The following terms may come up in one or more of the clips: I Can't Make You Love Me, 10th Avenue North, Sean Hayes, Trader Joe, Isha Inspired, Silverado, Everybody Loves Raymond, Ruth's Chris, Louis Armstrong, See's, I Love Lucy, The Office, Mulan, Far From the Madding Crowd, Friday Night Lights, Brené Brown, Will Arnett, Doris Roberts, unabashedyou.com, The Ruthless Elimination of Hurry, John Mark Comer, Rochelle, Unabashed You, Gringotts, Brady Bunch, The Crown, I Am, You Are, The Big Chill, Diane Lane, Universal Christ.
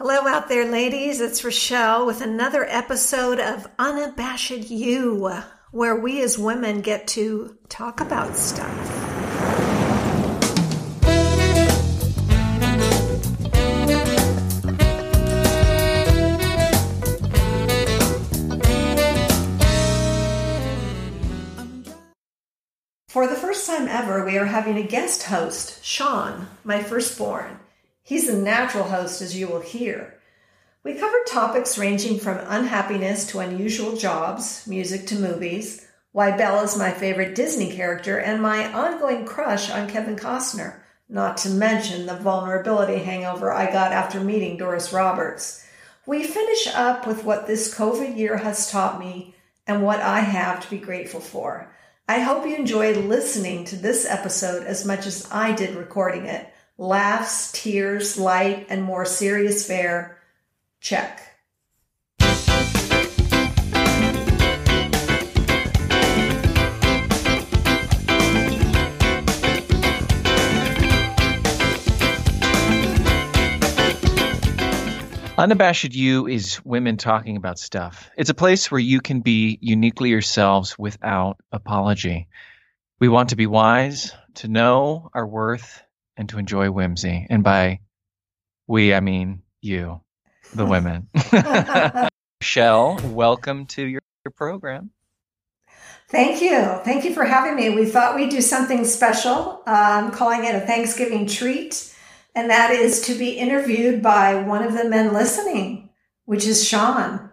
Hello out there, ladies. It's Rochelle with another episode of Unabashed You, where we as women get to talk about stuff. For the first time ever, we are having a guest host, Sean, my firstborn. He's a natural host, as you will hear. We covered topics ranging from unhappiness to unusual jobs, music to movies, why Bella's my favorite Disney character, and my ongoing crush on Kevin Costner, not to mention the vulnerability hangover I got after meeting Doris Roberts. We finish up with what this COVID year has taught me and what I have to be grateful for. I hope you enjoyed listening to this episode as much as I did recording it. Laughs, tears, light, and more serious fare. Check. Unabashed You is women talking about stuff. It's a place where you can be uniquely yourselves without apology. We want to be wise, to know our worth, and to enjoy whimsy. And by we, I mean you, the women. Michelle, welcome to your program. Thank you. Thank you for having me. We thought we'd do something special. I'm calling it a Thanksgiving treat. And that is to be interviewed by one of the men listening, which is Sean.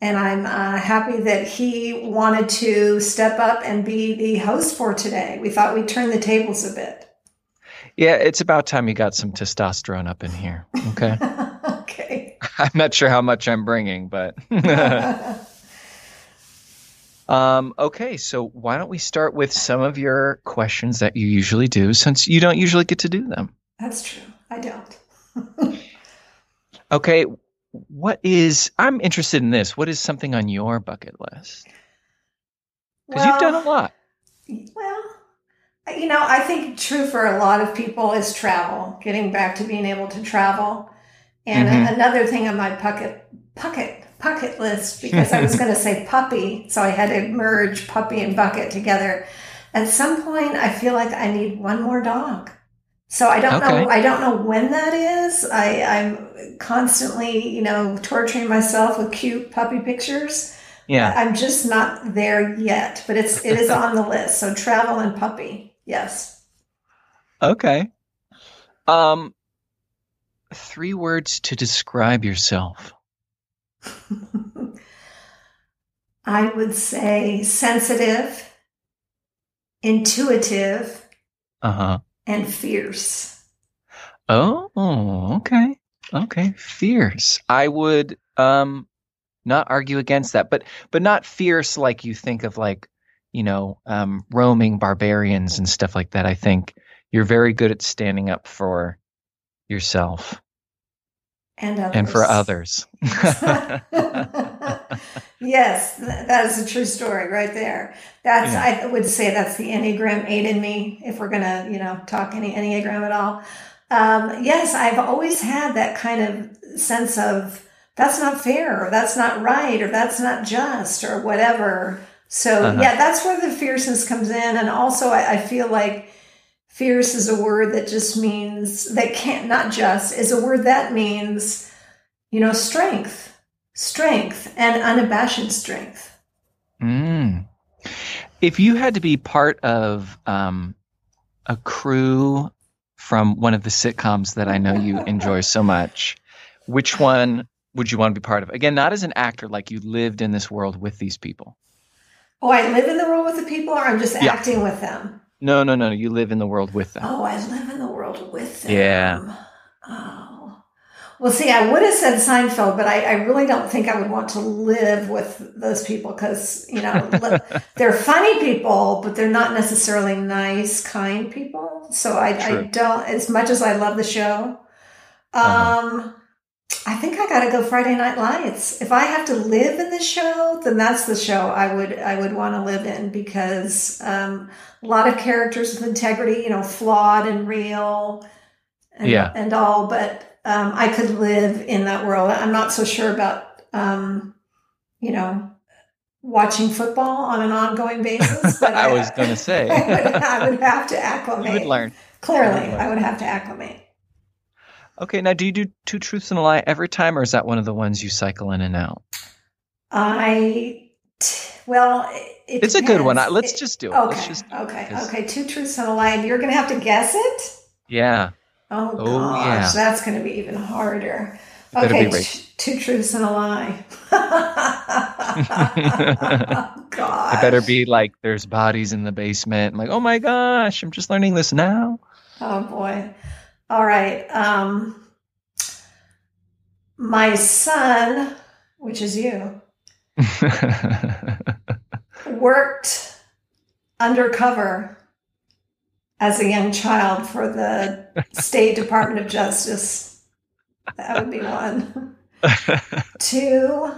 And I'm happy that he wanted to step up and be the host for today. We thought we'd turn the tables a bit. Yeah, it's about time you got some testosterone up in here, okay? Okay. I'm not sure how much I'm bringing, but... okay, so why don't we start with some of your questions that you usually do, since you don't usually get to do them. That's true. I don't. Okay, I'm interested in this. What is something on your bucket list? Because you've done a lot. Well... You know, I think true for a lot of people is travel, getting back to being able to travel. And another thing on my bucket list, because I was going to say puppy, so I had to merge puppy and bucket together. At some point, I feel like I need one more dog. So I don't know. I don't know when that is. I'm constantly, torturing myself with cute puppy pictures. Yeah, I'm just not there yet, but it is on the list. So travel and puppy. Yes. Okay. 3 words to describe yourself. I would say sensitive, intuitive, and fierce. Oh, okay. Okay, fierce. I would not argue against that, but not fierce like you think of like roaming barbarians and stuff like that. I think you're very good at standing up for yourself and others. And for others. Yes, that is a true story right there. I would say that's the Enneagram 8 in me, if we're going to, talk any Enneagram at all. Yes, I've always had that kind of sense of that's not fair, or that's not right, or that's not just, or whatever. So, yeah, that's where the fierceness comes in. And also I feel like fierce is a word that just means is a word that means, strength and unabashed strength. Mm. If you had to be part of a crew from one of the sitcoms that I know you enjoy so much, which one would you want to be part of? Again, not as an actor, like you lived in this world with these people. Oh, I live in the world with the people, or I'm just acting with them? No. You live in the world with them. Oh, I live in the world with them. Yeah. Oh. Well, see, I would have said Seinfeld, but I really don't think I would want to live with those people because, they're funny people, but they're not necessarily nice, kind people. So I don't, as much as I love the show, I think I got to go Friday Night Lights. If I have to live in the show, then that's the show I would want to live in because a lot of characters with integrity, flawed and real and all. But I could live in that world. I'm not so sure about, watching football on an ongoing basis. But I was going to say. I would have to acclimate. You would learn. Clearly, I would have to acclimate. Okay, now do you do two truths and a lie every time, or is that one of the ones you cycle in and out? It it's depends. A good one. Let's just do it. Okay, okay. Two truths and a lie. And you're going to have to guess it? Yeah. Oh gosh, yeah. That's going to be even harder. Okay, two truths and a lie. Oh, gosh. It better be like there's bodies in the basement. I'm like, oh my gosh, I'm just learning this now. Oh boy. All right. My son, which is you, worked undercover as a young child for the State Department of Justice. That would be one. Two,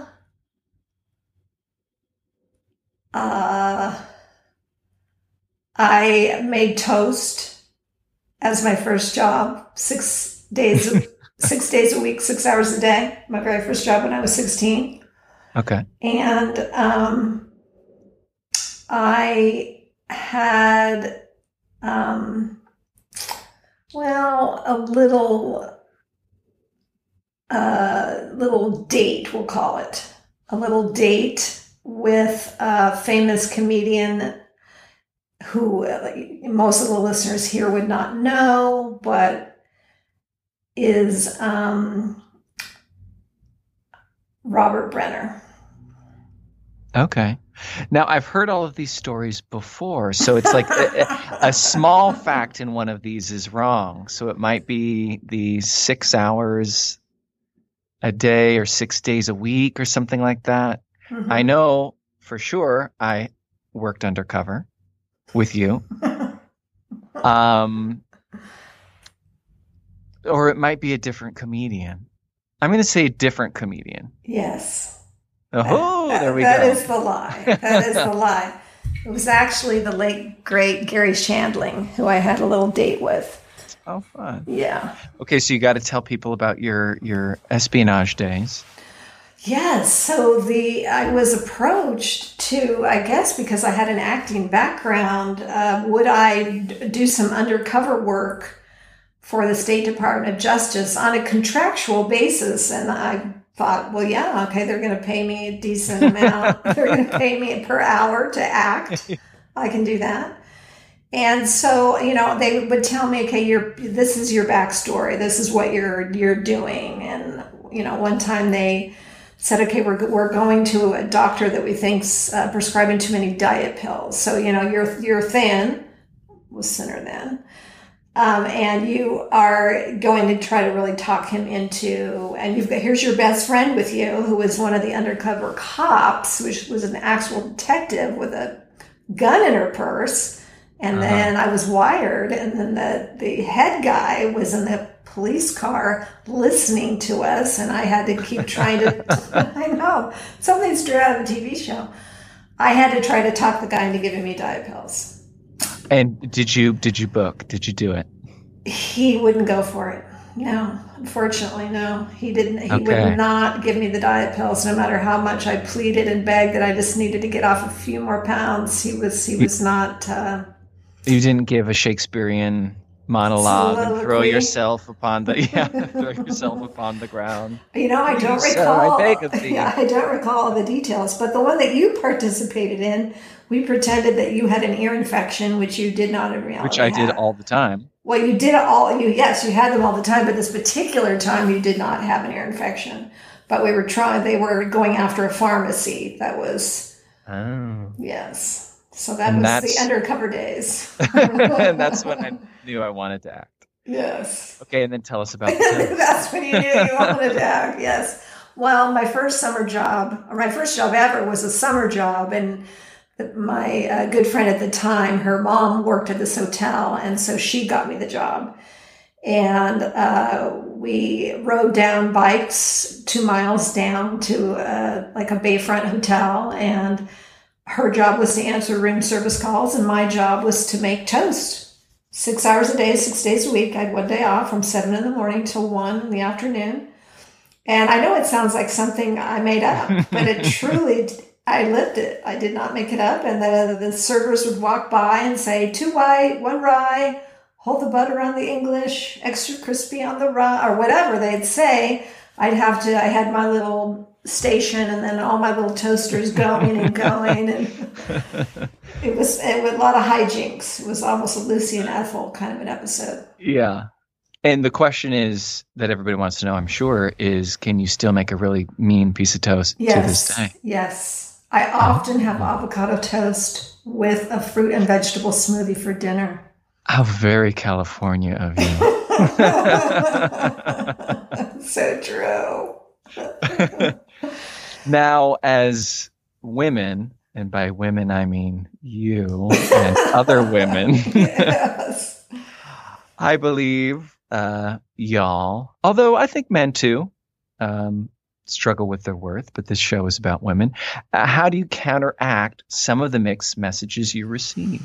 I made toast as my first job, 6 days a week, 6 hours a day. My very first job when I was 16. Okay. And I had... a little date, we'll call it. A little date with a famous comedian who most of the listeners here would not know, but is Robert Brenner. Okay. Now, I've heard all of these stories before, so it's like a small fact in one of these is wrong. So it might be the 6 hours a day or 6 days a week or something like that. Mm-hmm. I know for sure I worked undercover with you. Or it might be a different comedian. I'm going to say a different comedian. Yes. Oh, there we go. That is the lie. That is the lie. It was actually the late, great Gary Chandling, who I had a little date with. Oh, fun. Yeah. Okay, so you got to tell people about your espionage days. Yes. So I was approached to, I guess, because I had an acting background, would I do some undercover work for the State Department of Justice on a contractual basis? And I thought, well, yeah, okay, they're going to pay me a decent amount. They're going to pay me per hour to act. I can do that. And so, they would tell me, okay, this is your backstory. This is what you're doing. And, one time they said, okay, we're going to a doctor that we think's prescribing too many diet pills. So, you're thin, was thinner then. And you are going to try to really talk him into, and here's your best friend with you, who was one of the undercover cops, which was an actual detective with a gun in her purse. And then I was wired. And then the head guy was in the police car listening to us. And I had to keep trying to, I know, something's drew out of a TV show. I had to try to talk the guy into giving me diet pills. And did you book? Did you do it? He wouldn't go for it. No, unfortunately, no. He didn't. He would not give me the diet pills, no matter how much I pleaded and begged that I just needed to get off a few more pounds. He was not. You didn't give a Shakespearean monologue soliloquy and throw yourself upon the ground. I don't recall. Sir, I beg of thee. Yeah, I don't recall all the details, but the one that you participated in, we pretended that you had an ear infection, which you did not in reality. Which I did all the time. Well, you did you had them all the time, but this particular time you did not have an ear infection. But they were going after a pharmacy. That was, yes. So that was the undercover days. And that's when I knew I wanted to act. Yes. Okay, and then tell us about that. That's when you knew you wanted to act, yes. Well, my first job ever was a summer job, and my good friend at the time, her mom worked at this hotel, and so she got me the job. And we rode down bikes 2 miles down to a bayfront hotel, and her job was to answer room service calls, and my job was to make toast. 6 hours a day, 6 days a week. I had one day off from 7 in the morning till 1 in the afternoon. And I know it sounds like something I made up, but it truly, I lived it. I did not make it up. And the servers would walk by and say, 2 white, 1 rye, hold the butter on the English, extra crispy on the rye, or whatever they'd say. I had my little station and then all my little toasters going and going. And it was a lot of hijinks. It was almost a Lucy and Ethel kind of an episode. Yeah. And the question is that everybody wants to know, I'm sure, is can you still make a really mean piece of toast to this day? Yes. I often have avocado toast with a fruit and vegetable smoothie for dinner. How very California of you. So true. Now, as women, and by women I mean you and other women, yes. I believe... y'all, although I think men too, struggle with their worth, but this show is about women. How do you counteract some of the mixed messages you receive?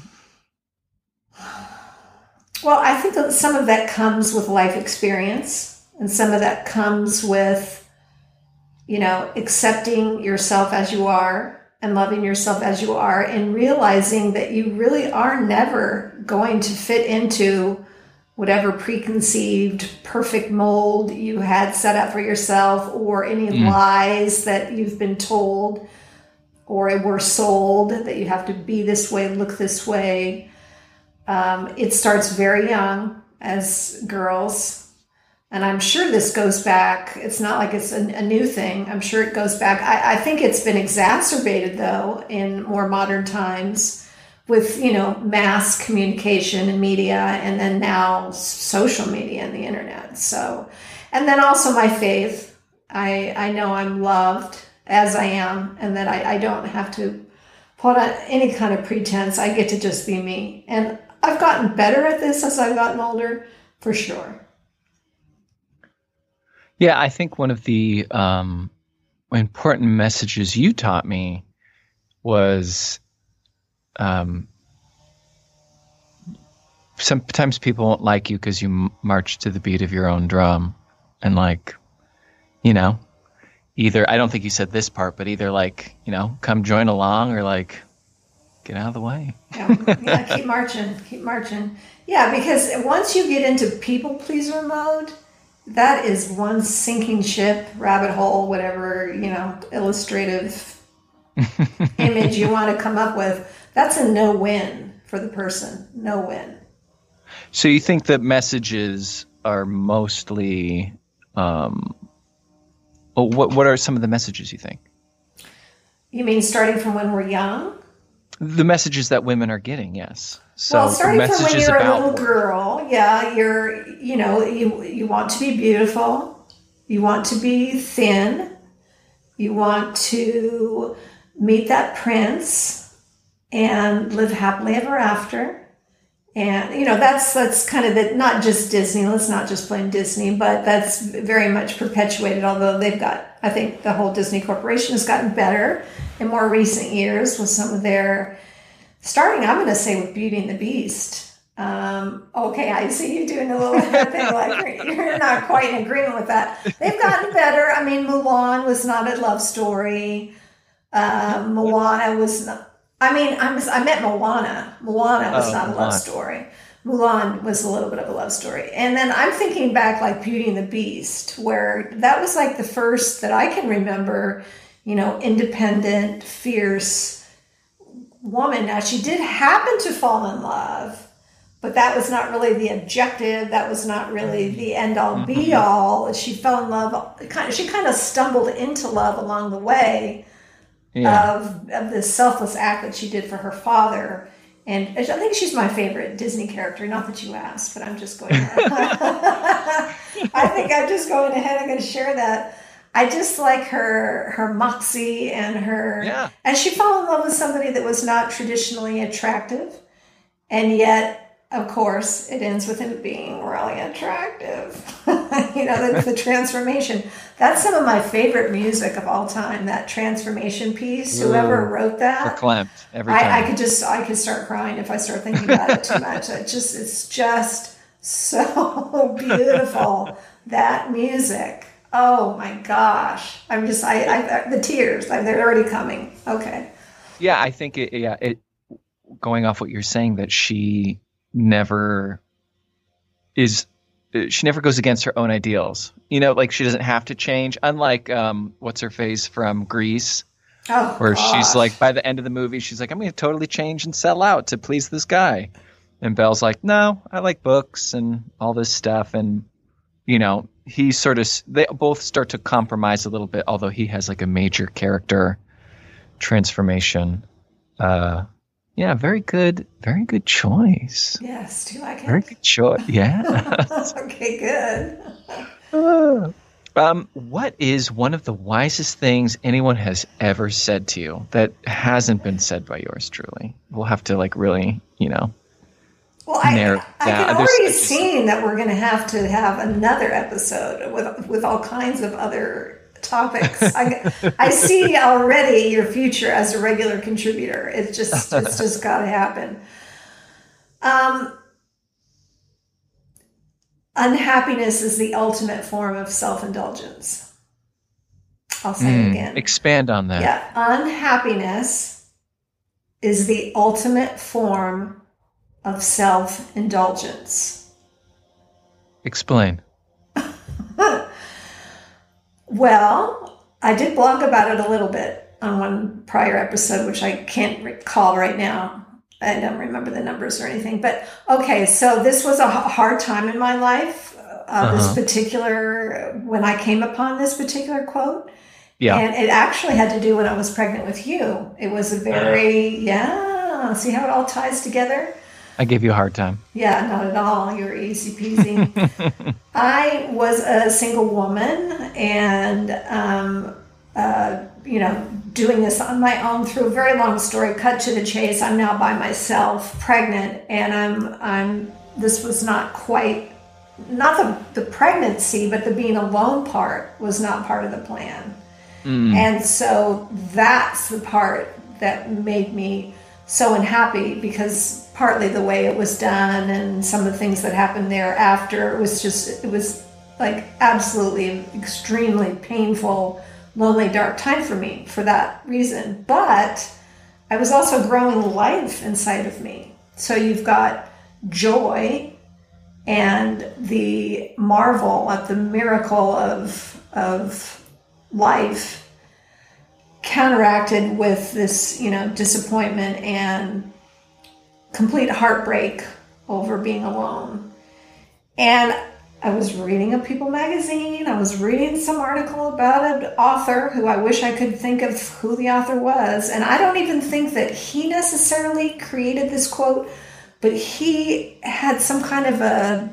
Well, I think that some of that comes with life experience, and some of that comes with, you know, accepting yourself as you are and loving yourself as you are, and realizing that you really are never going to fit into whatever preconceived perfect mold you had set up for yourself, or any lies that you've been told or were sold that you have to be this way, look this way. It starts very young as girls. And I'm sure this goes back. It's not like it's a new thing. I'm sure it goes back. I think it's been exacerbated, though, in more modern times, with, you know, mass communication and media, and then now social media and the internet. So, and then also my faith. I know I'm loved as I am, and that I don't have to put on any kind of pretense. I get to just be me. And I've gotten better at this as I've gotten older, for sure. Yeah, I think one of the important messages you taught me was... sometimes people won't like you because you march to the beat of your own drum, and like, you know, either, I don't think you said this part, but either like, you know, come join along, or like, get out of the way. Yeah, keep marching. Yeah, because once you get into people pleaser mode, that is one sinking ship, rabbit hole, whatever, you know, illustrative image you want to come up with. That's a no-win for the person. No win. So you think that messages are mostly... what are some of the messages you think? You mean starting from when we're young? The messages that women are getting, yes. So well, starting from when you're a little girl, yeah, you're, you know, you want to be beautiful. You want to be thin. You want to meet that prince and live happily ever after. And, you know, that's kind of the, not just Disney, let's not just blame Disney, but that's very much perpetuated, although they've got, I think the whole Disney Corporation has gotten better in more recent years with some of their, starting, I'm going to say, with Beauty and the Beast. Okay, I see you doing a little thing like you're not quite in agreement with that. They've gotten better. I mean, Mulan was not a love story. Moana was not. I mean, I meant Moana. Moana was not a love story. Mulan was a little bit of a love story. And then I'm thinking back like Beauty and the Beast, where that was like the first that I can remember, you know, independent, fierce woman. Now, she did happen to fall in love, but that was not really the objective. That was not really the end-all, be-all. She fell in love. She kind of stumbled into love along the way. Yeah. Of this selfless act that she did for her father. And I think she's my favorite Disney character. Not that you asked, but I'm just going to... I think I'm just going ahead. I'm going to share that. I just like her moxie and her... Yeah. And she fell in love with somebody that was not traditionally attractive. And yet of course, it ends with him being really attractive. You know, the transformation. That's some of my favorite music of all time, that transformation piece. Ooh, whoever wrote that. Acclaimed every time. I could start crying if I start thinking about it too much. It's just so beautiful, that music. Oh my gosh. I the tears, they're already coming. Okay. Yeah, I think it going off what you're saying, that she never goes against her own ideals. You know, like she doesn't have to change, unlike what's her face from Grease, where she's like, by the end of the movie, she's like, I'm going to totally change and sell out to please this guy. And Belle's like, no, I like books and all this stuff. And, you know, he sort of, they both start to compromise a little bit, although he has like a major character transformation. Yeah, very good choice. Yes, do you like it? Very good choice, yeah. Okay, good. What is one of the wisest things anyone has ever said to you that hasn't been said by yours truly? We'll have to like really, you know. Well, I've already seen that we're going to have another episode with all kinds of other topics. I see already your future as a regular contributor. It's just got to happen. Unhappiness is the ultimate form of self-indulgence. I'll say it again. Expand on that. Yeah, unhappiness is the ultimate form of self-indulgence. Explain. Well, I did blog about it a little bit on one prior episode, which I can't recall right now. I don't remember the numbers or anything. But okay, so this was a hard time in my life, when I came upon this particular quote. Yeah. And it actually had to do when I was pregnant with you. It was a very, see how it all ties together? I gave you a hard time. Yeah, not at all. You were easy peasy. I was a single woman and, doing this on my own through a very long story, cut to the chase. I'm now by myself, pregnant, and this was not quite, not the pregnancy, but the being alone part was not part of the plan. Mm. And so that's the part that made me so unhappy, because partly the way it was done and some of the things that happened thereafter, it was like absolutely extremely painful, lonely, dark time for me for that reason. But I was also growing life inside of me. So you've got joy and the marvel at the miracle of life, counteracted with this, disappointment and complete heartbreak over being alone. And I was reading a People magazine. I was reading some article about an author who I wish I could think of who the author was. And I don't even think that he necessarily created this quote, but he had some kind of a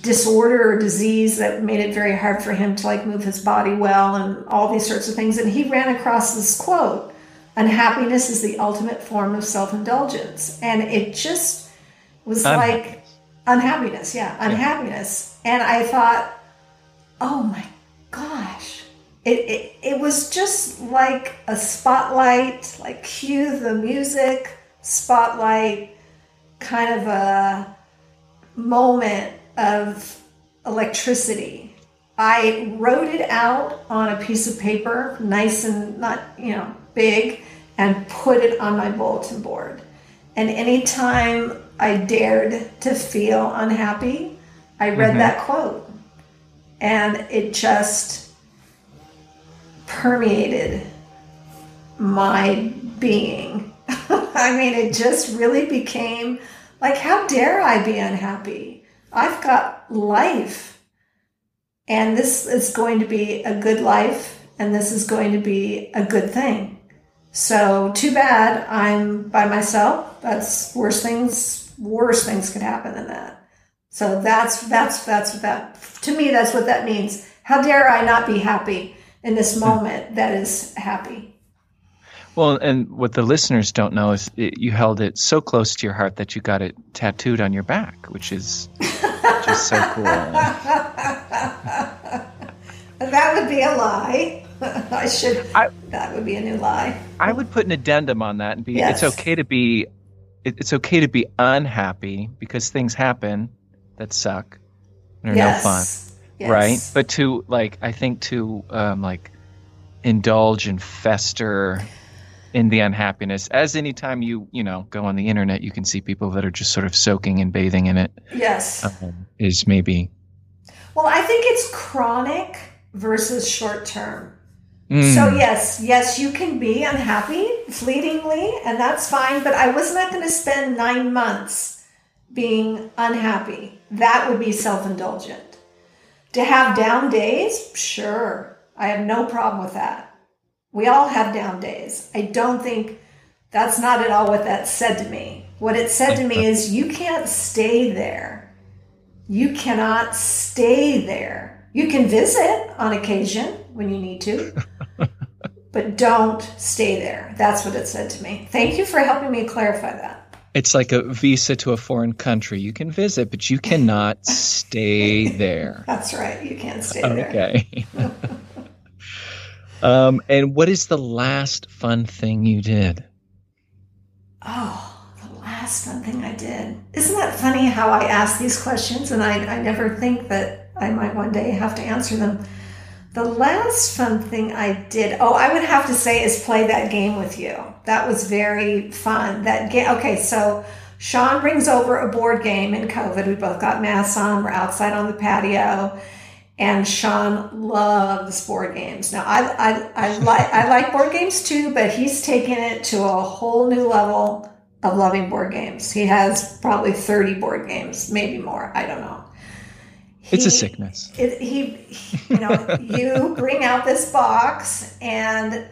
disorder or disease that made it very hard for him to like move his body well and all these sorts of things. And he ran across this quote, unhappiness is the ultimate form of self-indulgence. And it just was like unhappiness. Yeah. Unhappiness. Yeah. And I thought, oh my gosh, it was just like a spotlight, like cue the music spotlight, kind of a moment of electricity. I wrote it out on a piece of paper, nice and not, big, and put it on my bulletin board. And anytime I dared to feel unhappy, I read that quote. And it just permeated my being. I mean, it just really became like, how dare I be unhappy? I've got life, and this is going to be a good life, and this is going to be a good thing. So too bad I'm by myself. That's worse things could happen than that. So that's what that, to me, that's what that means. How dare I not be happy in this moment that is happy? Well, and what the listeners don't know is you held it so close to your heart that you got it tattooed on your back, which is just so cool. That would be a lie. That would be a new lie. I would put an addendum on that and be, yes. It's okay to be unhappy because things happen that suck and are no fun. Yes. Right. But to indulge and fester in the unhappiness, as anytime you go on the internet, you can see people that are just sort of soaking and bathing in it. Yes. Is maybe. Well, I think it's chronic versus short term. Mm. So yes, you can be unhappy fleetingly, and that's fine. But I was not going to spend 9 months being unhappy. That would be self-indulgent. To have down days, sure. I have no problem with that. We all have down days. I don't think that's not at all what that said to me. What it said to me is you can't stay there. You cannot stay there. You can visit on occasion when you need to, but don't stay there. That's what it said to me. Thank you for helping me clarify that. It's like a visa to a foreign country. You can visit, but you cannot stay there. That's right. You can't stay there. Okay. And what is the last fun thing you did? Oh, the last fun thing I did. Isn't that funny how I ask these questions and I never think that I might one day have to answer them. The last fun thing I did, I would have to say is play that game with you. That was very fun. That game. Okay, so Sean brings over a board game in COVID. We both got masks on. We're outside on the patio. And Sean loves board games. Now, I like board games too, but he's taken it to a whole new level of loving board games. He has probably 30 board games, maybe more. I don't know. It's a sickness. You bring out this box, and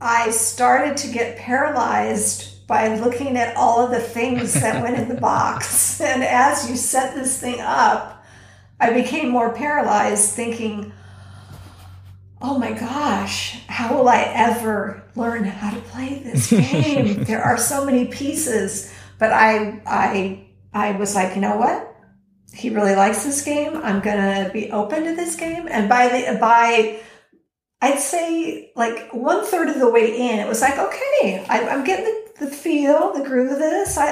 I started to get paralyzed by looking at all of the things that went in the box. And as you set this thing up, I became more paralyzed thinking, oh my gosh, how will I ever learn how to play this game? There are so many pieces. But I was like, you know what? He really likes this game. I'm going to be open to this game. And by I'd say like 1/3 of the way in, it was like, okay, I'm getting the feel, the groove of this. I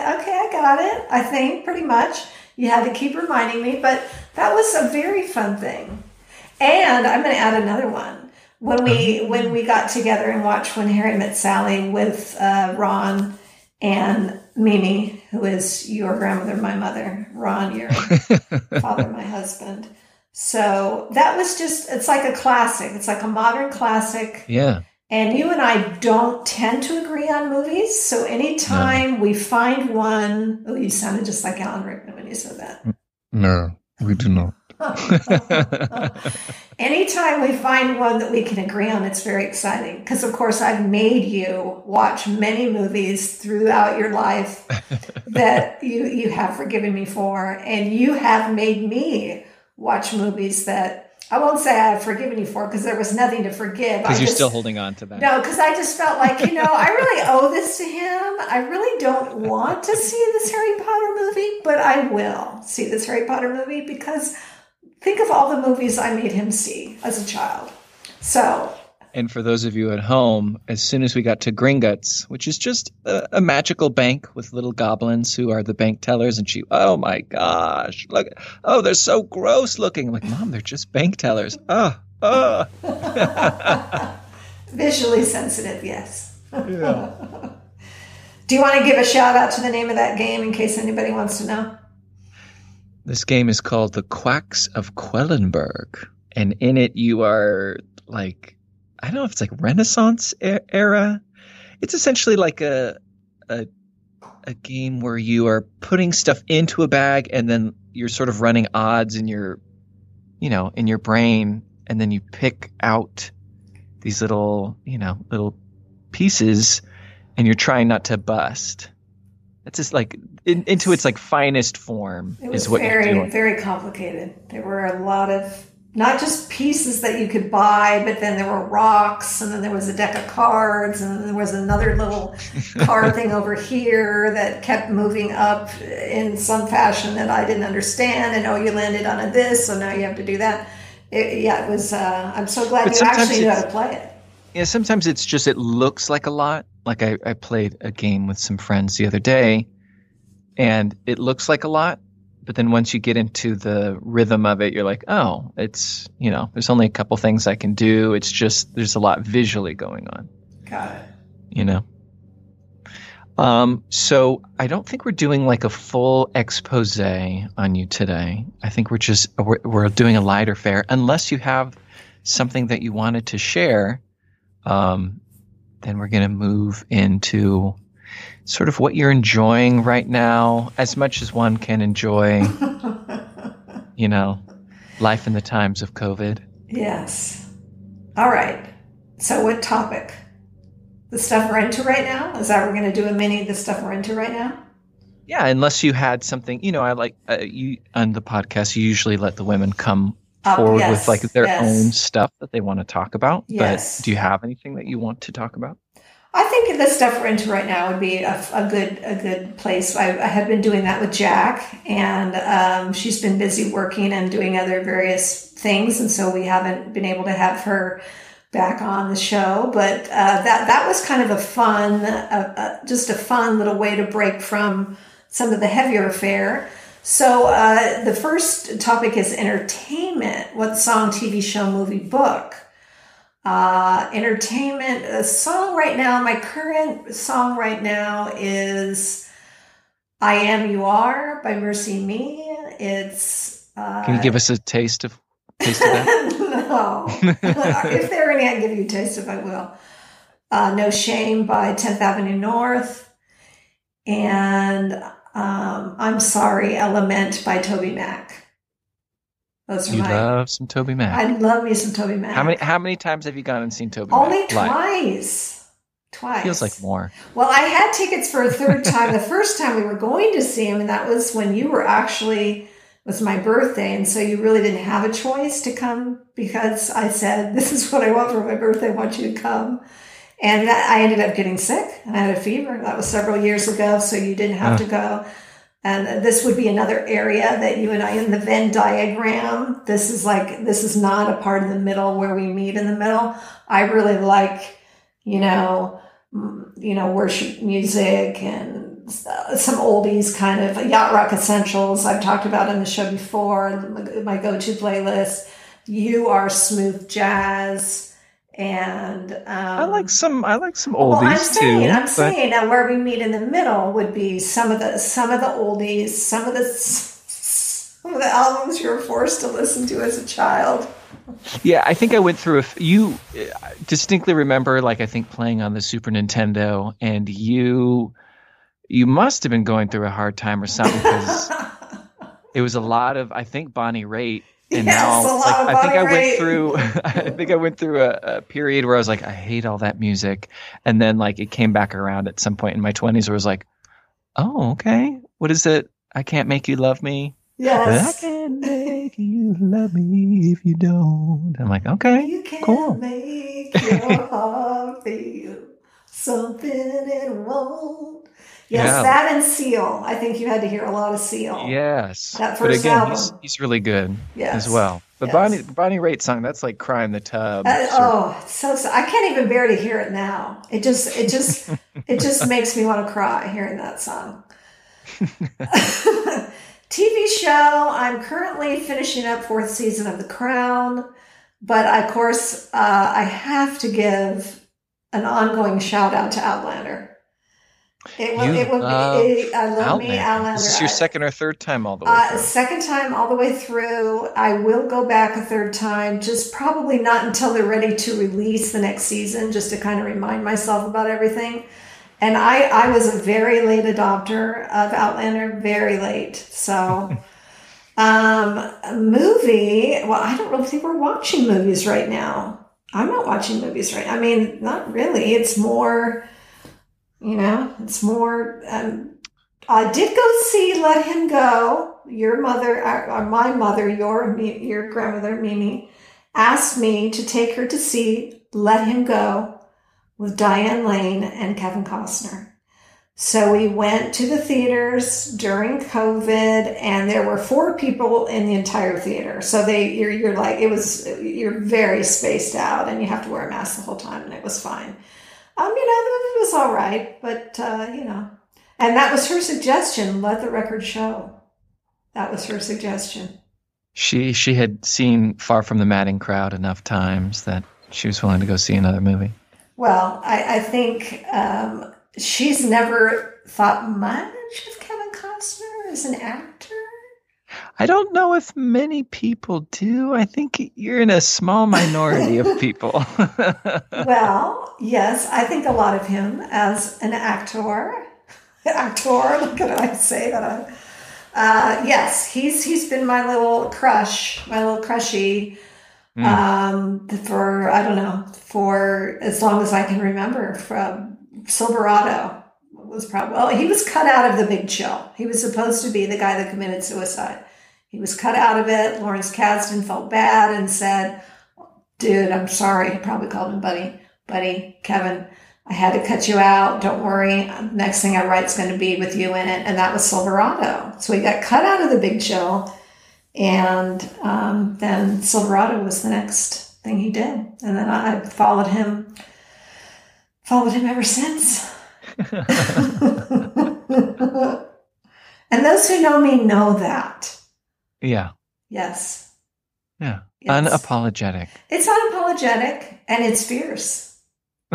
got it. I think pretty much. You had to keep reminding me, but that was a very fun thing. And I'm going to add another one. When we got together and watched When Harry Met Sally with Ron and Mimi, who is your grandmother, my mother, Ron, your father, my husband. So that was just, it's like a classic. It's like a modern classic. Yeah. And you and I don't tend to agree on movies. So anytime we find one, you sounded just like Alan Rickman when you said that. No, we do not. Anytime we find one that we can agree on, it's very exciting. Because, of course, I've made you watch many movies throughout your life that you have forgiven me for. And you have made me watch movies that I won't say I've forgiven you for, because there was nothing to forgive. Because you're still holding on to that. No, because I just felt like, I really owe this to him. I really don't want to see this Harry Potter movie, but I will see this Harry Potter movie because think of all the movies I made him see as a child. So. And for those of you at home, as soon as we got to Gringotts, which is just a magical bank with little goblins who are the bank tellers, and she, oh my gosh, look, oh, they're so gross looking. I'm like, Mom, they're just bank tellers. Visually sensitive, yes. Yeah. Do you want to give a shout out to the name of that game in case anybody wants to know? This game is called The Quacks of Quellenburg, and in it you are like, I don't know if it's like Renaissance era. It's essentially like a game where you are putting stuff into a bag and then you're sort of running odds in your, in your brain. And then you pick out these little pieces and you're trying not to bust. That's just like into its like finest form is what you're doing. It was very, very complicated. There were a lot of not just pieces that you could buy, but then there were rocks, and then there was a deck of cards, and then there was another little card thing over here that kept moving up in some fashion that I didn't understand. And, oh, you landed on a this, so now you have to do that. It was, I'm so glad but you actually knew how to play it. Yeah, sometimes it's just, it looks like a lot. Like I played a game with some friends the other day, and it looks like a lot. But then once you get into the rhythm of it, you're like, oh, it's, you know, there's only a couple things I can do. It's just, there's a lot visually going on. Got it. You know? So I don't think we're doing like a full expose on you today. I think we're just, we're doing a lighter fare, unless you have something that you wanted to share. Then we're going to move into sort of what you're enjoying right now, as much as one can enjoy, you know, life in the times of COVID. Yes. All right. So what topic? The stuff we're into right now? Is that we're going to do a mini of the stuff we're into right now? Yeah, unless you had something, you know, I like you on the podcast, you usually let the women come forward with like their own stuff that they want to talk about. Yes. But do you have anything that you want to talk about? I think the stuff we're into right now would be a good place. I have been doing that with Jack, and she's been busy working and doing other various things, and so we haven't been able to have her back on the show. But that was kind of a fun, just a fun little way to break from some of the heavier fare. So the first topic is entertainment. What song, TV show, movie, book? Entertainment, a song right now, my current song right now is I Am You Are by Mercy Me. It's, can you give us a taste of that? No. If there are any, I can give you a taste if I will. No Shame by 10th Avenue North. And, I'm Sorry, A Lament by Toby Mac. You love some Toby Mac. I love me some Toby Mac. How many times have you gone and seen Toby Mac? Only twice. Twice. Feels like more. Well, I had tickets for a third time. The first time we were going to see him, and that was when you were actually, it was my birthday, and so you really didn't have a choice to come because I said, this is what I want for my birthday, I want you to come. And that, I ended up getting sick, and I had a fever. That was several years ago, so you didn't have to go. And this would be another area that you and I, in the Venn diagram, this is not a part of the middle where we meet in the middle. I really like, you know, worship music and some oldies kind of yacht rock essentials I've talked about on the show before, my go-to playlist. You are smooth jazz. And I like some oldies I'm saying now where we meet in the middle would be some of the oldies, some of the albums you were forced to listen to as a child. Yeah, I think I went through you distinctly remember, like, I think playing on the Super Nintendo, and you must have been going through a hard time or something because it was a lot of, I think, Bonnie Raitt. And yes, now, like, I think I went through a period where I was like, I hate all that music. And then, like, it came back around at some point in my 20s where I was like, oh, okay. What is it? I Can't Make You Love Me. Yes. I can't make you love me if you don't. I'm like, okay, you can't make your heart feel something it won't. Yes, yeah. That and Seal. I think you had to hear a lot of Seal. Yes. That first album. He's really good as well. But Bonnie Raitt's song, that's like Cry in the Tub. So I can't even bear to hear it now. It just it makes me want to cry hearing that song. TV show, I'm currently finishing up 4th season of The Crown, but I, of course, I have to give an ongoing shout out to Outlander. I love Outlander. This is your second or third time all the way through. Second time all the way through. I will go back a third time, just probably not until they're ready to release the next season, just to kind of remind myself about everything. And I was a very late adopter of Outlander, very late. So a movie, well, I don't really think we're watching movies right now. I'm not watching movies right now. I mean, not really. It's more... You know, it's more, I did go see Let Him Go your mother, or my mother, your grandmother, Mimi, asked me to take her to see Let Him Go with Diane Lane and Kevin Costner. So we went to the theaters during COVID, and there were 4 people in the entire theater. So you're very spaced out, and you have to wear a mask the whole time, and it was fine. The movie was all right, but and that was her suggestion. Let the record show. That was her suggestion. She had seen Far From the Madding Crowd enough times that she was willing to go see another movie. Well, I think she's never thought much of Kevin Costner as an actor. I don't know if many people do. I think you're in a small minority of people. Well, yes, I think a lot of him as an actor. Look at I say that. Yes, he's been my little crush, my little crushy. For as long as I can remember. From Silverado was probably, well, he was cut out of The Big Chill. He was supposed to be the guy that committed suicide. He was cut out of it. Lawrence Kasdan felt bad and said, dude, I'm sorry. He probably called him buddy, Kevin, I had to cut you out. Don't worry. Next thing I write's going to be with you in it. And that was Silverado. So he got cut out of The Big Chill. And then Silverado was the next thing he did. And then I followed him ever since. And those who know me know that. Yeah. Yes. Yeah. Yes. Unapologetic. It's unapologetic, and it's fierce.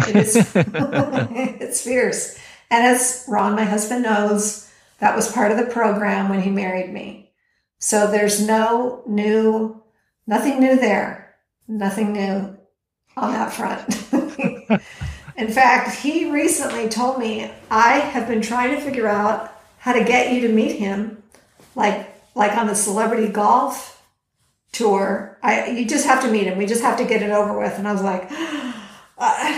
It is. It's fierce. And as Ron, my husband, knows, that was part of the program when he married me. So there's nothing new there. Nothing new on that front. In fact, he recently told me, I have been trying to figure out how to get you to meet him, like on the celebrity golf tour. You just have to meet him. We just have to get it over with. And I was like, I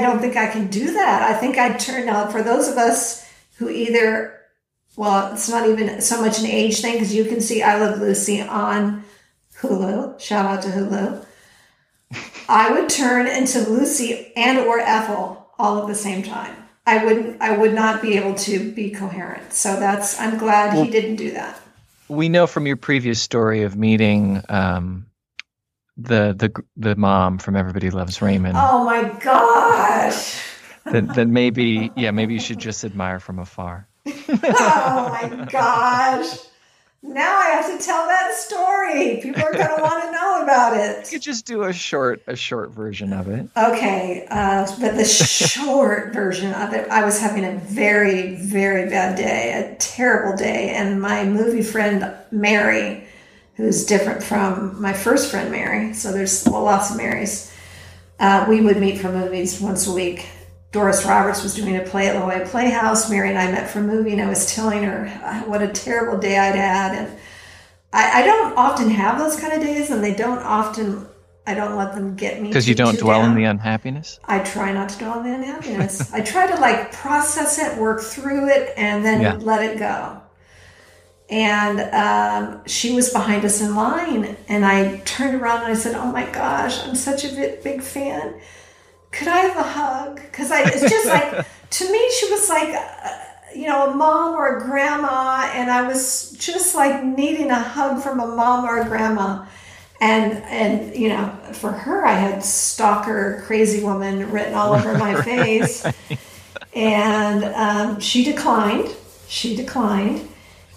don't think I can do that. I think I'd turn out for those of us who either, well, it's not even so much an age thing, because you can see I Love Lucy on Hulu, shout out to Hulu. I would turn into Lucy and or Ethel all at the same time. I would not be able to be coherent. So I'm glad he didn't do that. We know from your previous story of meeting the mom from Everybody Loves Raymond. Oh my gosh. That maybe you should just admire from afar. Oh my gosh. Now I have to tell that story. People are going to want to know about it. You could just do a short version of it. Okay, but the short version of it, I was having a very, very bad day, a terrible day, and my movie friend Mary, who's different from my first friend Mary, so there's lots of Marys, we would meet for movies once a week. Doris Roberts was doing a play at La Jolla Playhouse. Mary and I met for a movie, and I was telling her what a terrible day I'd had. And I don't often have those kind of days, and I don't let them get me. Because you don't dwell on the unhappiness? I try not to dwell on the unhappiness. I try to process it, work through it, and then let it go. And she was behind us in line, and I turned around and I said, oh my gosh, I'm such a big fan. Could I have a hug? Because it's just to me, she was a mom or a grandma. And I was just needing a hug from a mom or a grandma. And for her, I had stalker, crazy woman written all over my face. Right. And she declined.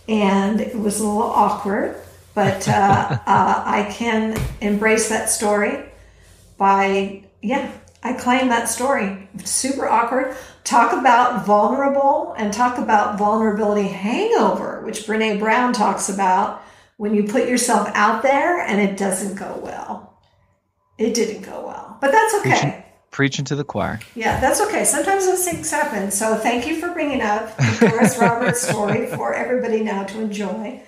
And it was a little awkward. But I can embrace that story I claim that story. Super awkward. Talk about vulnerable, and talk about vulnerability hangover, which Brene Brown talks about when you put yourself out there and it doesn't go well. It didn't go well, but that's okay. Preaching to the choir. Yeah, that's okay. Sometimes those things happen. So thank you for bringing up Doris Roberts' story for everybody now to enjoy.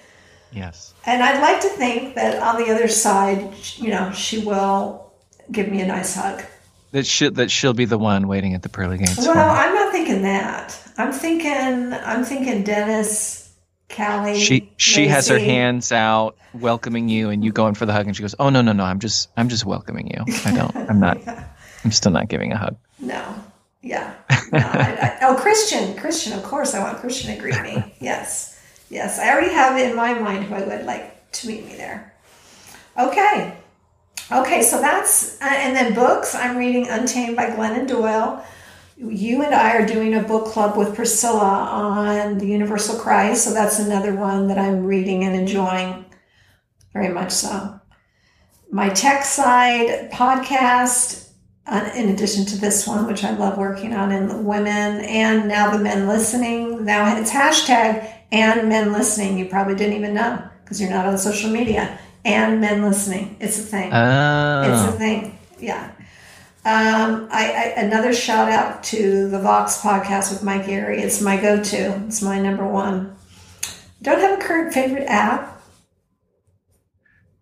Yes. And I'd like to think that on the other side, she will give me a nice hug. That she'll be the one waiting at the pearly gates. Well, I'm not thinking that. I'm thinking Dennis, Callie. She has her hands out, welcoming you, and you go in for the hug, and she goes, "Oh no, I'm just welcoming you. I'm not. Yeah. I'm still not giving a hug." No. Yeah. No, Christian, of course. I want Christian to greet me. Yes. I already have in my mind who I would like to meet me there. Okay. So that's, and then books. I'm reading Untamed by Glennon Doyle. You and I are doing a book club with Priscilla on the Universal Christ. So that's another one that I'm reading and enjoying very much so. My tech side podcast, in addition to this one, which I love working on in women and now the men listening. Now it's hashtag and men listening. You probably didn't even know because you're not on social media. And men listening. It's a thing. It's a thing. Yeah. I another shout out to the Vox podcast with Mike Gary. It's my go-to. It's my number one. Don't have a current favorite app.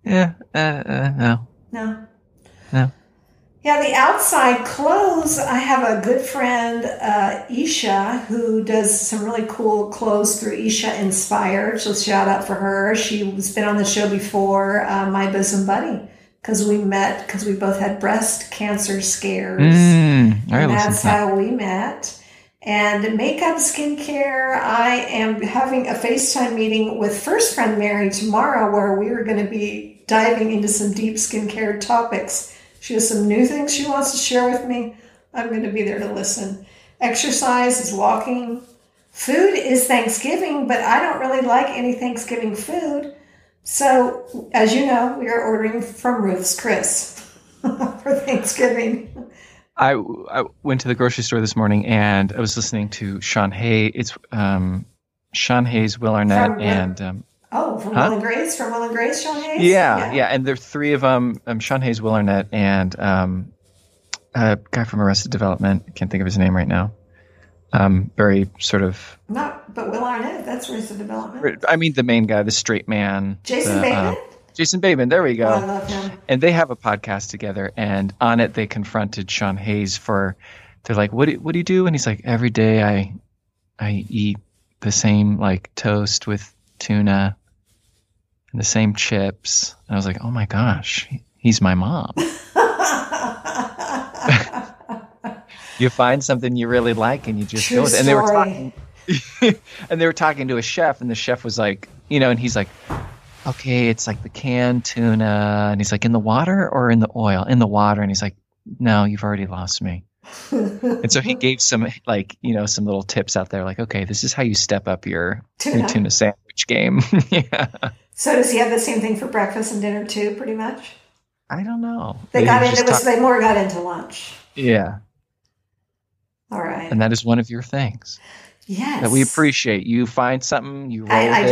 Yeah. No. Yeah, the outside clothes, I have a good friend, Isha, who does some really cool clothes through Isha Inspired. So shout out for her. She's been on the show before, my bosom buddy, because we met because we both had breast cancer scares. And that's how we met. And makeup, skincare, I am having a FaceTime meeting with first friend Mary tomorrow where we are going to be diving into some deep skincare topics. She has some new things she wants to share with me. I'm going to be there to listen. Exercise is walking. Food is Thanksgiving, but I don't really like any Thanksgiving food. So, as you know, we are ordering from Ruth's Chris for Thanksgiving. I went to the grocery store this morning, and I was listening to Sean Hayes. It's Sean Hayes, Will Arnett, and... From Will and Grace, Sean Hayes? Yeah. And there are three of them, Sean Hayes, Will Arnett, and a guy from Arrested Development. I can't think of his name right now. Very sort of... But Will Arnett, that's Arrested Development. I mean the main guy, the straight man. Jason Bateman, there we go. Oh, I love him. And they have a podcast together, and on it they confronted Sean Hayes for... They're like, what do you do? And he's like, every day I eat the same like toast with... tuna and the same chips, and I was like, oh my gosh, he's my mom. You find something you really like and you just go with it. And they were talking to a chef, and the chef was like, you know, and he's like, okay, it's like the canned tuna, and he's like, in the water or in the oil? In the water. And he's like, no, you've already lost me. And so he gave some, like, you know, some little tips out there, like, okay, this is how you step up your tuna sandwich game. Yeah. So does he have the same thing for breakfast and dinner too, pretty much? I don't know. They got into lunch. Yeah. All right. And that is one of your things. Yes. That we appreciate. You find something, you roll it. I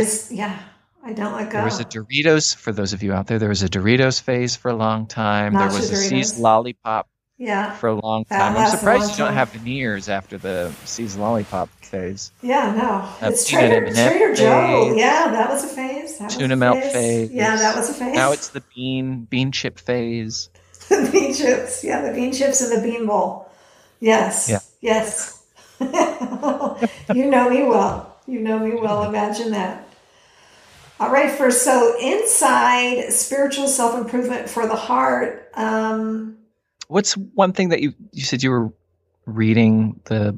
don't let go. There was a Doritos, for those of you out there was a Doritos phase for a long time. Not there was a See's Lollipop. Yeah, for a long time. I'm surprised you don't have veneers after the See's Lollipop phase. Yeah, no, it's Trader Joe. Yeah, that was a phase. Tuna melt phase. Yeah, that was a phase. Now it's the bean chip phase. The bean chips, yeah, the bean chips and the bean bowl. Yes, yes. You know me well. Imagine that. All right, so inside spiritual self-improvement for the heart. What's one thing that you said you were reading the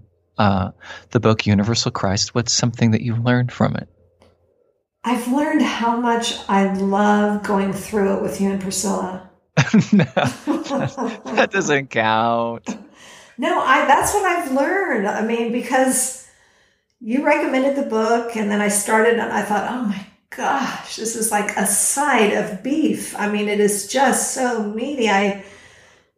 book Universal Christ? What's something that you've learned from it? I've learned how much I love going through it with you and Priscilla. No, that doesn't count. No, that's what I've learned. I mean, because you recommended the book, and then I started, and I thought, oh my gosh, this is like a side of beef. I mean, it is just so meaty.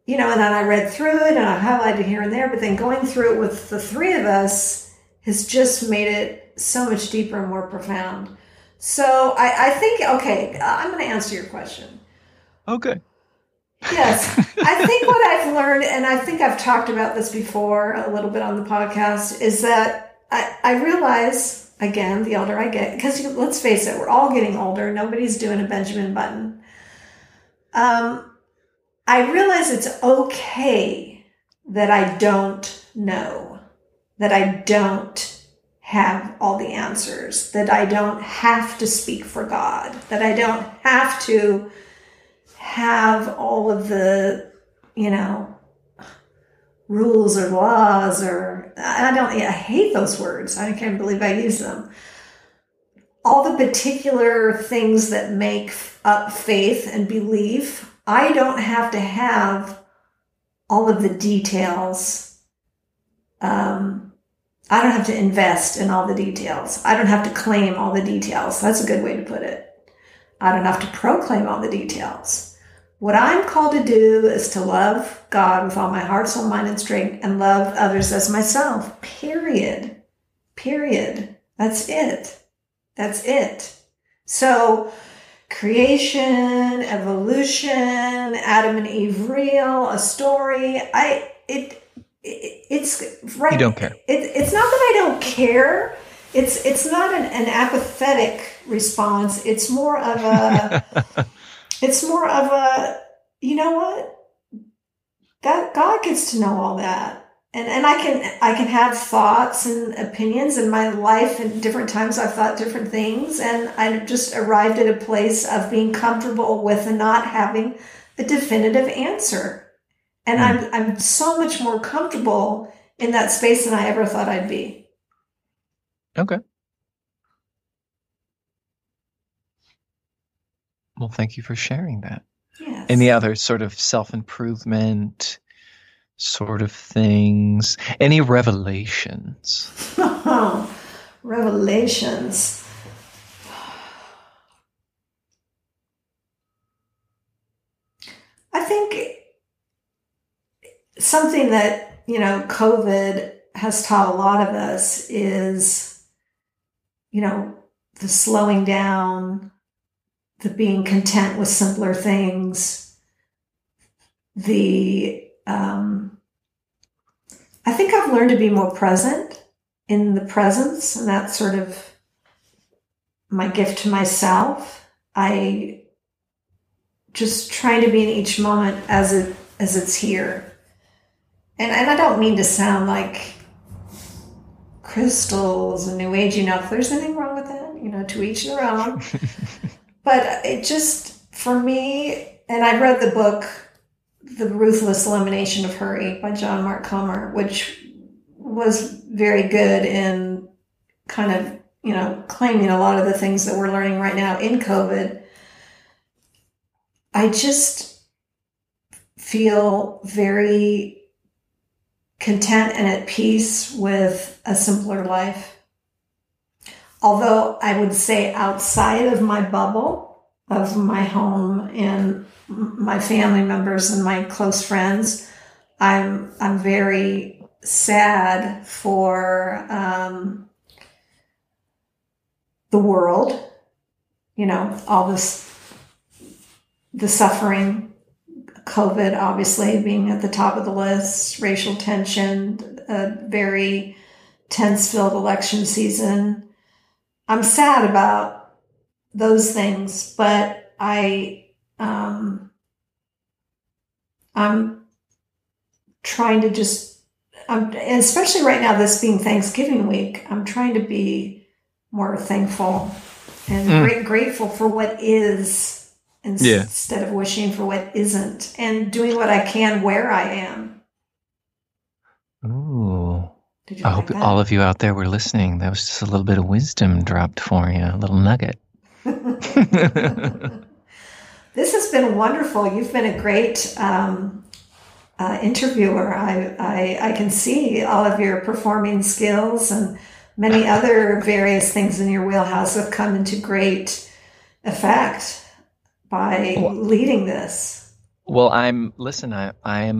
You know, and then I read through it, and I highlighted here and there, but then going through it with the three of us has just made it so much deeper and more profound. So I think, okay, I'm going to answer your question. Okay. Yes. I think what I've learned, and I think I've talked about this before a little bit on the podcast, is that I realize, again, the older I get, because let's face it, we're all getting older. Nobody's doing a Benjamin Button. I realize it's okay that I don't know, that I don't have all the answers, that I don't have to speak for God, that I don't have to have all of the, you know, rules or laws or, I hate those words. I can't believe I use them. All the particular things that make up faith and belief, I don't have to have all of the details. I don't have to invest in all the details. I don't have to claim all the details. That's a good way to put it. I don't have to proclaim all the details. What I'm called to do is to love God with all my heart, soul, mind, and strength, and love others as myself, period. Period. That's it. That's it. So creation, evolution, Adam and Eve real, a story. It's right. You don't care. It's not that I don't care. It's not an apathetic response. It's more of a, you know what? That God gets to know all that. And I can have thoughts and opinions in my life, and different times I've thought different things, and I just arrived at a place of being comfortable with and not having a definitive answer. And I'm so much more comfortable in that space than I ever thought I'd be. Okay. Well, thank you for sharing that. Yes. Any other sort of self-improvement sort of things? Any revelations? Revelations. I think something that, you know, COVID has taught a lot of us is, you know, the slowing down, the being content with simpler things, the I think I've learned to be more present in the presence, and that's sort of my gift to myself. I just trying to be in each moment as it's here. And I don't mean to sound like crystals and new age, you know, if there's anything wrong with that, you know, to each their own. But it just, for me, and I read the book, The Ruthless Elimination of Hurry by John Mark Comer, which was very good in kind of, you know, claiming a lot of the things that we're learning right now in COVID. I just feel very content and at peace with a simpler life. Although I would say outside of my bubble, of my home and my family members and my close friends, I'm very sad for the world, you know, all this, the suffering, COVID obviously being at the top of the list, racial tension, a very tense-filled election season. I'm sad about those things, but I'm trying to just, and especially right now, this being Thanksgiving week, I'm trying to be more thankful and grateful for what is instead of wishing for what isn't, and doing what I can where I am. Ooh. I hope all of you out there were listening. That was just a little bit of wisdom dropped for you, a little nugget. This has been wonderful. You've been a great interviewer. I can see all of your performing skills and many other various things in your wheelhouse have come into great effect by leading this. Well, I am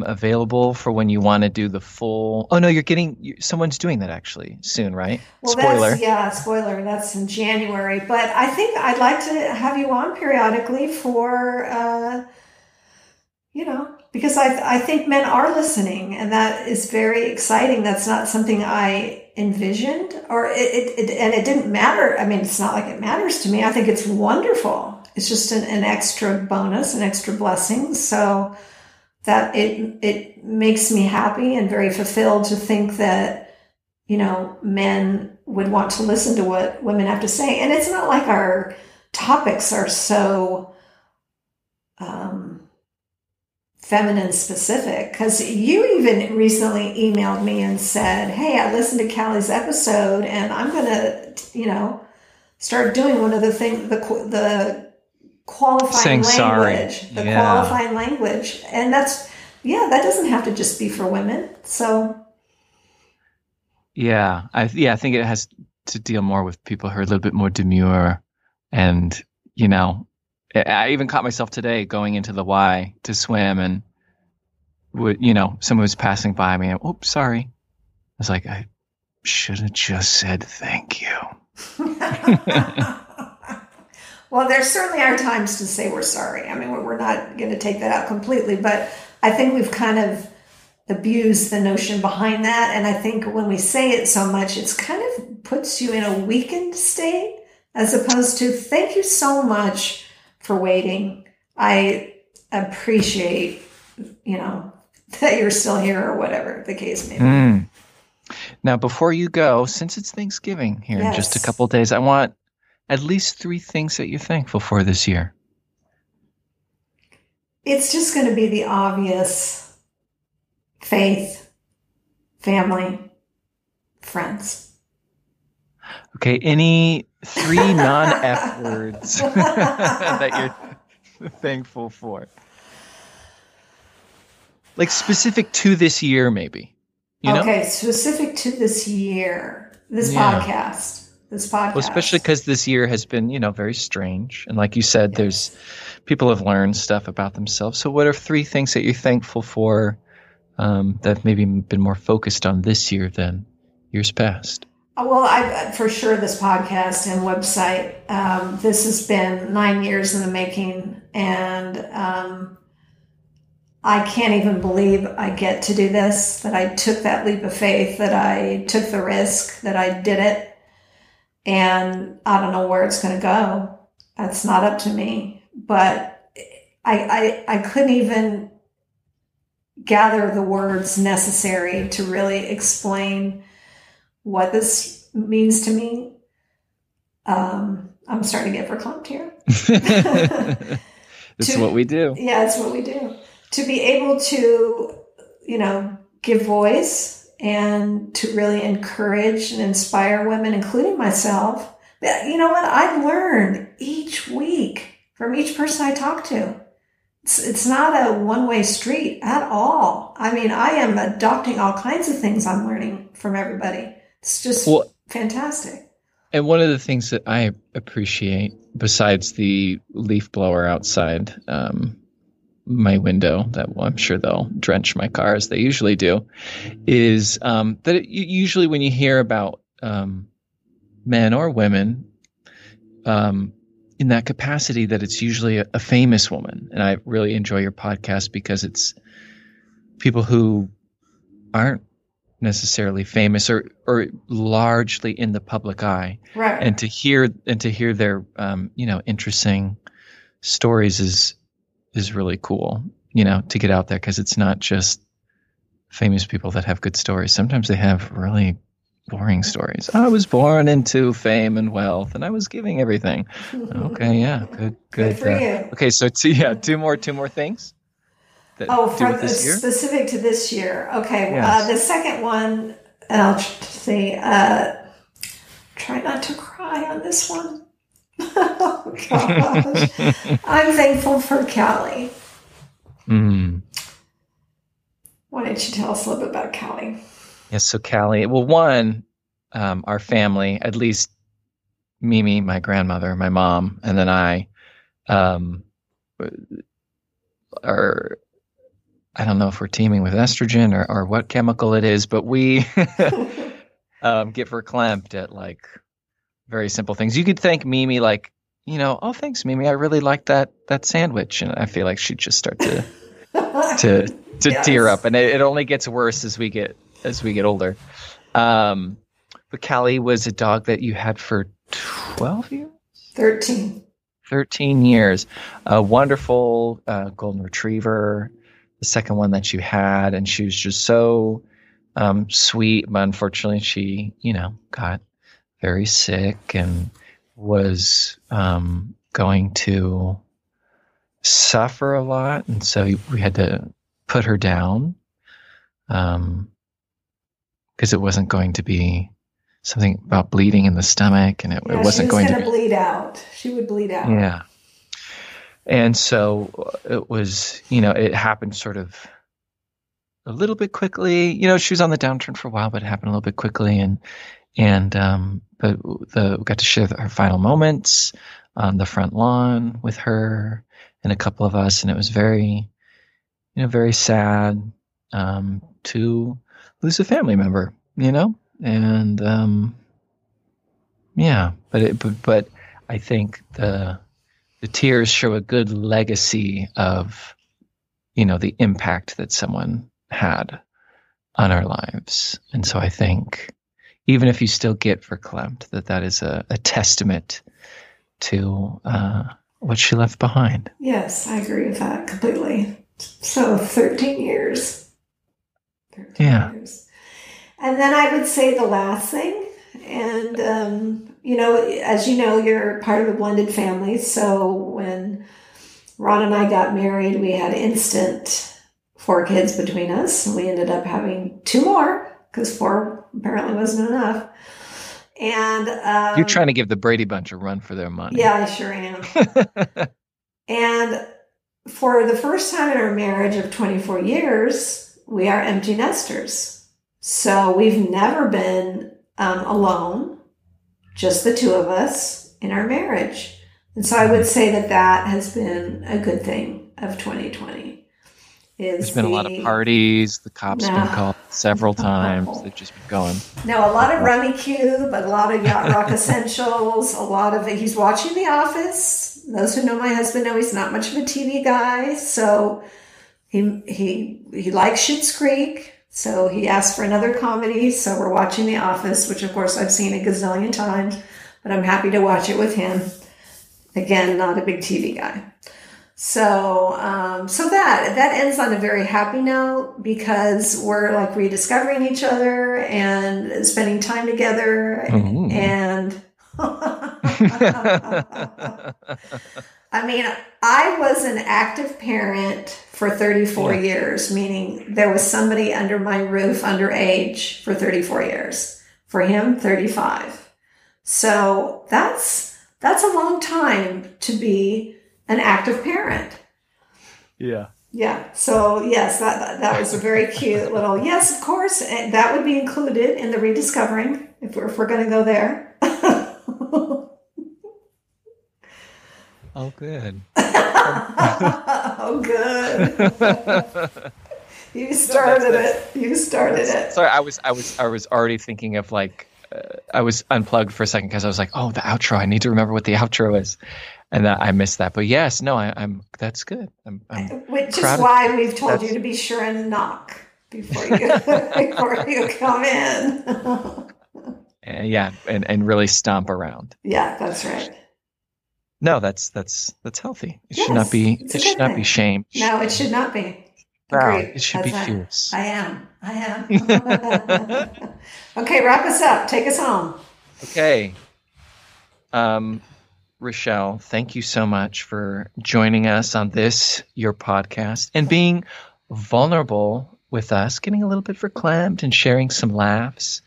available for when you want to do the full. Oh no, someone's doing that actually soon, right? Well, spoiler. Spoiler. That's in January, but I think I'd like to have you on periodically for, you know, because I think men are listening, and that is very exciting. That's not something I envisioned, or it didn't matter. I mean, it's not like it matters to me. I think it's wonderful. It's just an extra bonus, an extra blessing. So that it makes me happy and very fulfilled to think that, you know, men would want to listen to what women have to say. And it's not like our topics are so feminine specific, because you even recently emailed me and said, hey, I listened to Callie's episode and I'm going to, you know, start doing one of the things, the qualifying language, qualifying language. And that's, that doesn't have to just be for women. So. Yeah. I think it has to deal more with people who are a little bit more demure. And, you know, I even caught myself today going into the Y to swim, and someone was passing by me. And, oops, sorry. I was like, I should have just said thank you. Well, there certainly are times to say we're sorry. I mean, we're not going to take that out completely, but I think we've kind of abused the notion behind that. And I think when we say it so much, it's kind of puts you in a weakened state, as opposed to thank you so much for waiting. I appreciate, you know, that you're still here, or whatever the case may be. Mm. Now, before you go, since it's Thanksgiving here in just a couple of days, I want at least 3 things that you're thankful for this year. It's just going to be the obvious: faith, family, friends. Okay, any 3 non-F words that you're thankful for? Like specific to this year, maybe. You know? Okay, specific to this year, this podcast. Well, especially because this year has been, you know, very strange. And like you said, there's people have learned stuff about themselves. So what are 3 things that you're thankful for that have maybe been more focused on this year than years past? Well, for sure, this podcast and website, this has been 9 years in the making, and I can't even believe I get to do this, that I took that leap of faith, that I took the risk, that I did it, and I don't know where it's going to go. That's not up to me, but I couldn't even gather the words necessary to really explain what this means to me. I'm starting to get verklempt here. It's what we do. Yeah, it's what we do. To be able to, you know, give voice and to really encourage and inspire women, including myself. You know what? I've learned each week from each person I talk to. It's not a one-way street at all. I mean, I am adopting all kinds of things I'm learning from everybody. It's just fantastic. And one of the things that I appreciate, besides the leaf blower outside my window that I'm sure they'll drench my car as they usually do, is that usually when you hear about men or women in that capacity, that it's usually a famous woman. And I really enjoy your podcast because it's people who aren't necessarily famous or largely in the public eye, right? And to hear their interesting stories is really cool, you know, to get out there, because it's not just famous people that have good stories. Sometimes they have really boring stories. I was born into fame and wealth, and I was giving everything. Okay, yeah, good for you. Okay, so two more things. Specific to this year. Okay. Yes. The second one, and I'll see, try not to cry on this one. Oh, gosh. I'm thankful for Callie. Mm. Why don't you tell us a little bit about Callie? Yes. So Callie, well, one, our family, at least Mimi, my grandmother, my mom, and then I, I don't know if we're teeming with estrogen or what chemical it is, but we get verklempt at like very simple things. You could thank Mimi, like, you know, oh, thanks, Mimi. I really like that sandwich. And I feel like she'd just start to tear up. And it only gets worse as we get older. But Callie was a dog that you had for 12 years? 13 years. A wonderful golden retriever. the second one that you had, and she was just so sweet. But unfortunately, she, you know, got very sick and was going to suffer a lot. And so we had to put her down because it wasn't going to be something about bleeding in the stomach, and it wasn't going to bleed out. She would bleed out. Yeah. And so it was, you know, it happened sort of a little bit quickly. You know, she was on the downturn for a while, but it happened a little bit quickly. But we got to share her final moments on the front lawn with her and a couple of us. And it was very, you know, very sad to lose a family member, you know? And, yeah, but I think the tears show a good legacy of, you know, the impact that someone had on our lives. And so I think even if you still get verklempt, that is a testament to what she left behind. Yes, I agree with that completely. So 13 years. 13 yeah. years. And then I would say the last thing, and, you know, as you know, you're part of a blended family, so when Ron and I got married, we had instant 4 kids between us, and we ended up having 2 more, because 4 apparently wasn't enough. And you're trying to give the Brady Bunch a run for their money. Yeah, I sure am. And for the first time in our marriage of 24 years, we are empty nesters. So we've never been alone, just the 2 of us in our marriage. And so I would say that has been a good thing of 2020. There's been a lot of parties. The cops have been called several times. They've just been going. Now, a lot of Rummy Cube, a lot of Yacht Rock Essentials, a lot of it. He's watching The Office. Those who know my husband know he's not much of a TV guy. So he likes Schitt's Creek. So he asked for another comedy, so we're watching The Office, which, of course, I've seen a gazillion times, but I'm happy to watch it with him. Again, not a big TV guy. So that ends on a very happy note because we're, like, rediscovering each other and spending time together. Mm-hmm. And I mean, I was an active parent for 34 years, meaning there was somebody under my roof underage for 34 years. For him, 35. So that's a long time to be an active parent. Yeah. Yeah. So yes, that was a very cute little, yes, of course. And that would be included in the rediscovering if we're going to go there. Oh, good. Oh, good. You started it. Sorry, I was already thinking of like, I was unplugged for a second because I was like, oh, the outro. I need to remember what the outro is. And I missed that. But yes, no, I'm that's good. Which is why we've told you to be sure and knock before you come in. Yeah, and really stomp around. Yeah, that's right. No, that's healthy. It should not be. It should not be shamed. No, it should not be. Agreed. It should be fierce. I am. Okay, wrap us up. Take us home. Okay. Rochelle, thank you so much for joining us on this, your podcast, and being vulnerable with us, getting a little bit verklempt and sharing some laughs.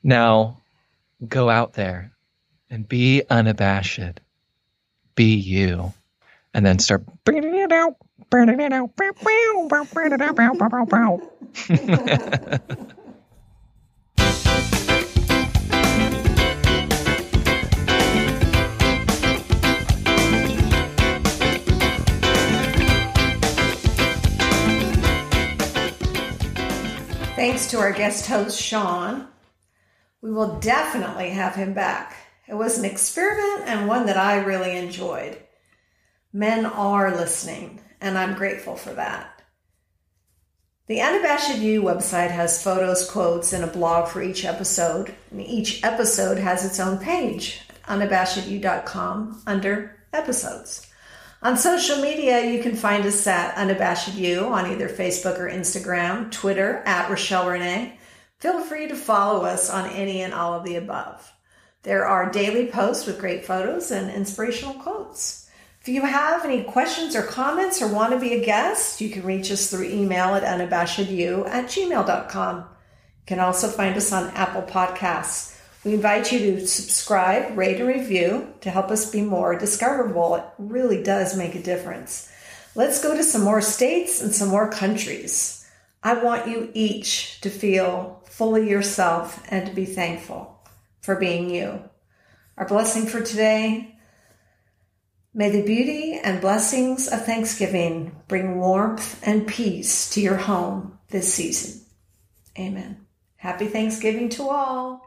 Now, go out there and be unabashed. Be you, and then start burning it out, burning it out, burning it out, Thanks to our guest host, Sean. We will definitely have him back. It was an experiment and one that I really enjoyed. Men are listening, and I'm grateful for that. The Unabashed You website has photos, quotes, and a blog for each episode. And each episode has its own page, unabashedyou.com, under episodes. On social media, you can find us at Unabashed You on either Facebook or Instagram, Twitter at Rochelle Renee. Feel free to follow us on any and all of the above. There are daily posts with great photos and inspirational quotes. If you have any questions or comments or want to be a guest, you can reach us through email at unabashedyou@gmail.com. You can also find us on Apple Podcasts. We invite you to subscribe, rate, and review to help us be more discoverable. It really does make a difference. Let's go to some more states and some more countries. I want you each to feel fully yourself and to be thankful for being you. Our blessing for today: may the beauty and blessings of Thanksgiving bring warmth and peace to your home this season. Amen. Happy Thanksgiving to all.